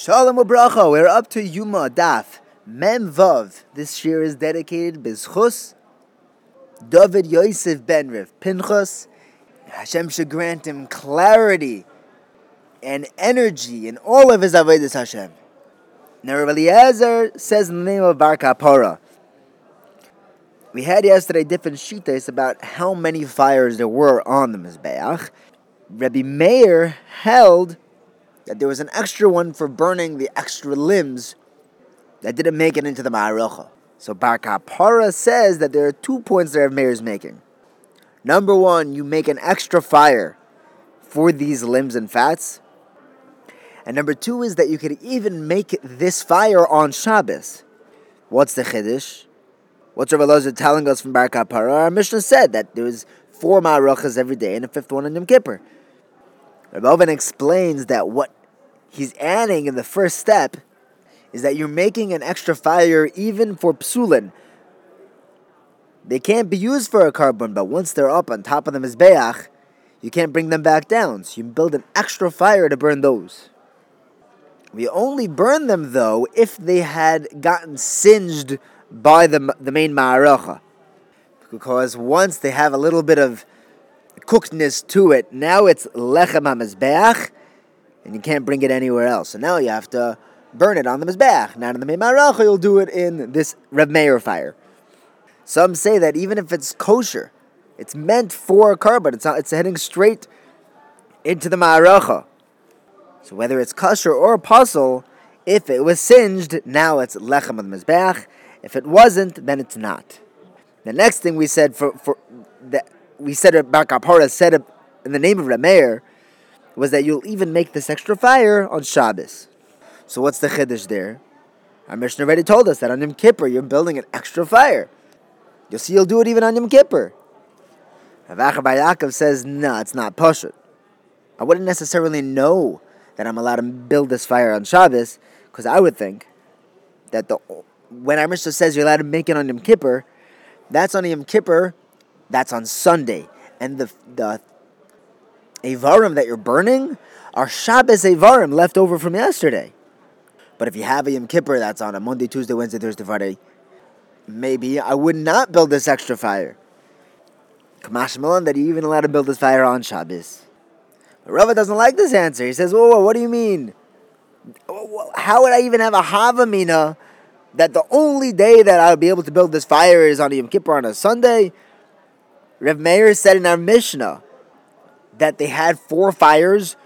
Shalom ubracha, we're up to Yuma Daf, Mem Vav. This year is dedicated Bizchus, David Yosef Ben Riv Pinchus. Hashem should grant him clarity and energy in all of his avodas Hashem. Now Rebbe Eliezer says in the name of Bar Kappara. We had yesterday different shitas about how many fires there were on the Mizbeach. Rebbe Meir held that there was an extra one for burning the extra limbs that didn't make it into the Ma'arocha. So Bar Kappara says that there are 2 points that Rav Meir is making. Number one, you make an extra fire for these limbs and fats. And number two is that you could even make this fire on Shabbos. What's the Chiddush? What's Rebbe Elazar telling us from Bar Kappara? Our Mishnah said that there was 4 Ma'arochas every day and a 5th one in Yom Kippur. Rebbe explains that what he's adding in the first step is that you're making an extra fire even for psulin. They can't be used for a carbon, but once they're up on top of the Mizbeach, you can't bring them back down. So you build an extra fire to burn those. We only burn them, though, if they had gotten singed by the main ma'arocha. Because once they have a little bit of cookedness to it, now it's lechem ha-mizbeach, and you can't bring it anywhere else. So now you have to burn it on the Mizbeach. Not in the main ma'arocha, you'll do it in this Rav Meir fire. Some say that even if it's kosher, it's meant for a carbon. It's heading straight into the ma'arocha. So whether it's kosher or a puzzle, if it was singed, now it's lechem on the Mizbeach. If it wasn't, then it's not. The next thing we said Bar Kappara said it in the name of Rav Meir, was that you'll even make this extra fire on Shabbos. So what's the chiddush there? Our Mishnah already told us that on Yom Kippur you're building an extra fire. You'll see you'll do it even on Yom Kippur. Rav Achav says, no, it's not pashut. I wouldn't necessarily know that I'm allowed to build this fire on Shabbos, because I would think that when our Mishnah says you're allowed to make it on Yom Kippur, that's on Yom Kippur, that's on Sunday. And the Avarim that you're burning are Shabbos Avarim left over from yesterday. But if you have a Yom Kippur that's on a Monday, Tuesday, Wednesday, Thursday, Friday, maybe I would not build this extra fire. Kamash Milan, that you're even allowed to build this fire on Shabbos. But Rava doesn't like this answer. He says, whoa, what do you mean? How would I even have a Havamina that the only day that I would be able to build this fire is on Yom Kippur on a Sunday? Rav Meir said in our Mishnah that they had 4 fires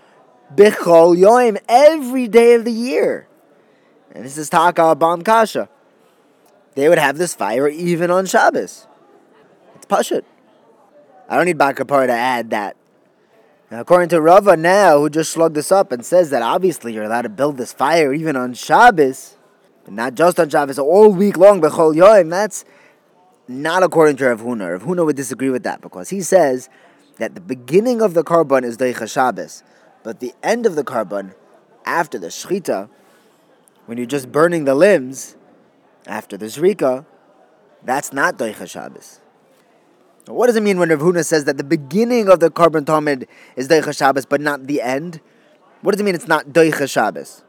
bechol yom every day of the year. And this is taka bam kasha. They would have this fire even on Shabbos. It's pashut. I don't need Bar Kappara to add that. Now, according to Rava now, who just slugged this up and says that obviously you're allowed to build this fire even on Shabbos, but not just on Shabbos, all week long bechol yom, that's not according to Rav Huna. Rav Huna would disagree with that because he says that the beginning of the Karban is doicha Shabbos, but the end of the Karban, after the shechita, when you're just burning the limbs, after the zrika, that's not doicha Shabbos. Now, what does it mean when Rav Huna says that the beginning of the Karban Tamid is doicha Shabbos, but not the end? What does it mean it's not doicha Shabbos?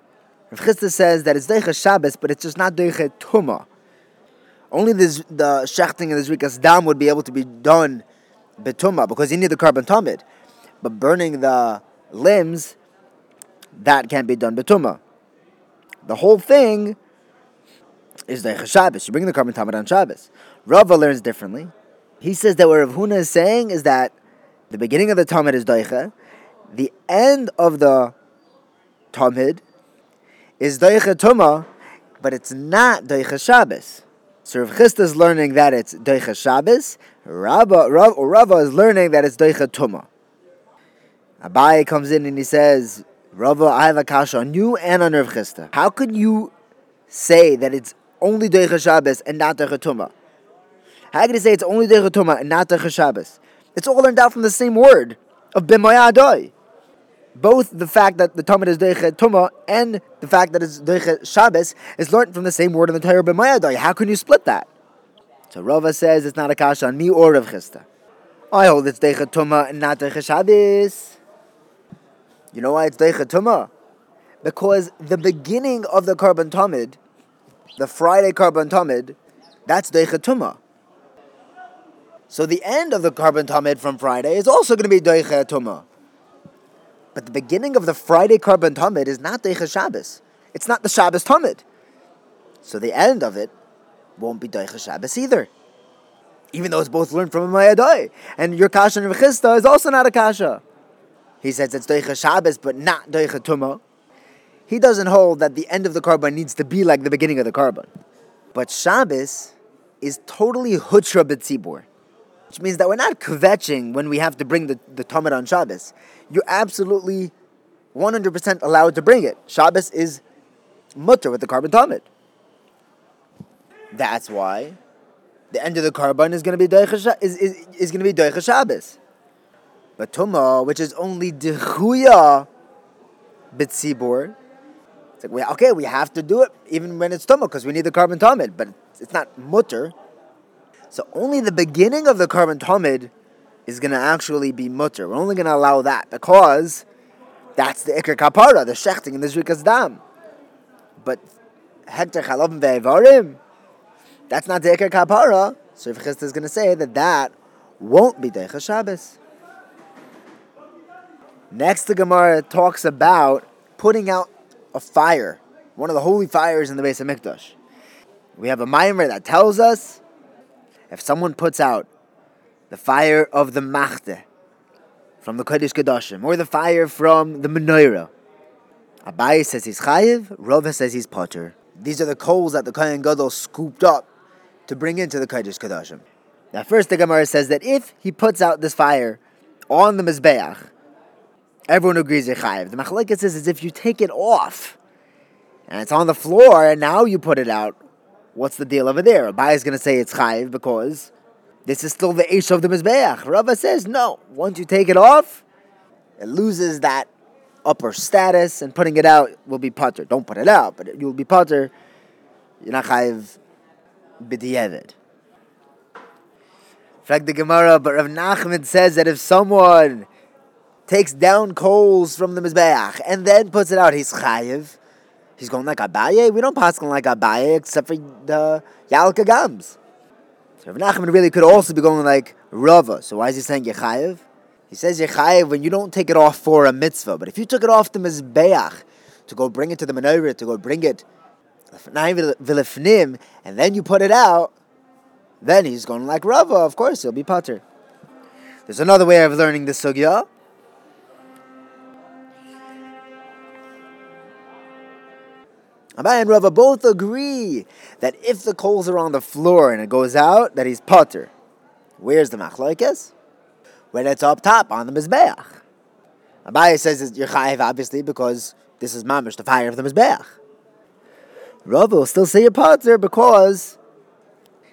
Rav Chisda says that it's doicha Shabbos, but it's just not doicha tuma. Only the shechting and the zrikas dam would be able to be done betumah because you need the carbon Talmud. But burning the limbs, that can't be done betumah. The whole thing is the Shabbos. You bring the carbon Talmud on Shabbos. Rava learns differently. He says that what Rav Huna is saying is that the beginning of the Talmud is doicha, the end of the Talmud is deicha tuma, but it's not deicha Shabbos. So Rav Chisda is learning that it's doicha Shabbos. Rava is learning that it's deicha Tummah. Abaye comes in and he says, Rava, I have a kasha on you and on Rav Chisda. How could you say that it's only doicha Shabbos and not deicha Tummah? How could you say it's only deicha Tummah and not deicha Shabbos? It's all learned out from the same word of bema'yadai. Both the fact that the Talmud is deichet tuma and the fact that it's deichet Shabbos is learned from the same word in the Torah bema'yadai. How can you split that? So Rava says it's not a kasha on me or Rav Chisda. I hold it's deichet tuma and not deichet Shabbos. You know why it's deichet tuma? because the beginning of the Karban Tamid, the Friday Karban Tamid, that's Deicha Tummah. So the end of the Karban Tamid from Friday is also going to be Deicha Tummah. But the beginning of the Friday Karban Tamid is not Doicha Shabbos. It's not the Shabbos Tamid. So the end of it won't be Doicha Shabbos either. Even though it's both learned from bema'yadai. And your kasha and Rav Chisda is also not a kasha. He says it's Doicha Shabbos but not Deicha Tummah. He doesn't hold that the end of the Karban needs to be like the beginning of the Karban. But Shabbos is totally hutra b'tzibur, which means that we're not kvetching when we have to bring the Talmud on Shabbos. You're absolutely 100% allowed to bring it. Shabbos is mutter with the Karban Talmud. That's why the end of the Karban is going to be Doicha Shabbos. But Tumah, which is only dechuya b'tzibur, it's like, we have to do it even when it's Tumah because we need the Karban Talmud, but it's not mutter. So only the beginning of the Karban Tamid is going to actually be mutter. We're only going to allow that because that's the Bar Kappara, the shechting and the zrika's dam. But hektar chalavim ve'evarim, that's not the Bar Kappara. So Rav Chisda is going to say that won't be Deicha Shabbos. Next, the Gemara talks about putting out a fire, one of the holy fires in the Beis Hamikdash. We have a maimer that tells us if someone puts out the fire of the machte from the Kodesh Kedoshim or the fire from the menorah, Abaye says he's chayev, Rava says he's Potter. These are the coals that the Kohen Gadol scooped up to bring into the Kodesh Kedoshim. Now first the Gemara says that if he puts out this fire on the Mizbeach, everyone agrees you're chayev. The machlokes says is if you take it off and it's on the floor and now you put it out, what's the deal over there? Abaye is going to say it's chayiv because this is still the eish of the Mizbeach. Rava says, no, once you take it off, it loses that upper status and putting it out will be potter. Don't put it out, but you'll be potter. You're not chayiv b'di'evid. In fact, the Gemara, but Rav Nachman says that if someone takes down coals from the Mizbeach and then puts it out, he's chayiv. He's going like Abaye? We don't pass like Abaye except for the Yalka Gams. So Rav Nachman really could also be going like Rava. So why is he saying Yechayev? He says Yechayev when you don't take it off for a mitzvah. But if you took it off the Mizbeach to go bring it to the menorah, to go bring it Vilifnim, and then you put it out, then he's going like Rava. Of course, he'll be Potter. There's another way of learning this sugya. Abaye and Rava both agree that if the coals are on the floor and it goes out, that he's potter. Where's the machlokes? When it's up top on the Mizbeach. Abaye says you're chayev, obviously, because this is mamish, the fire of the Mizbeach. Rava will still say you're potter because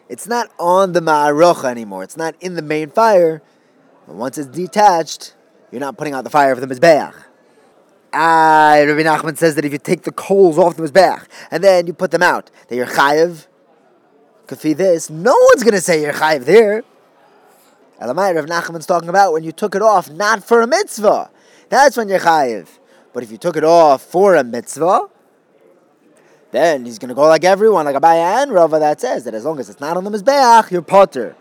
it's not on the ma'arocha anymore. It's not in the main fire. And once it's detached, you're not putting out the fire of the Mizbeach. Rabbi Nachman says that if you take the coals off the Mizbeach and then you put them out, that you're chayev. Kafi this, no one's going to say you're chayev there. Elamai, Rav Nachman's talking about when you took it off not for a mitzvah. That's when you're chayev. But if you took it off for a mitzvah, then he's going to go like everyone, like Abaye and Rava that says that as long as it's not on the Mizbeach, you're potter.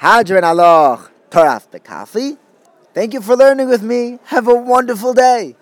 Hadran aloch, taraf bekafi. Thank you for learning with me. Have a wonderful day.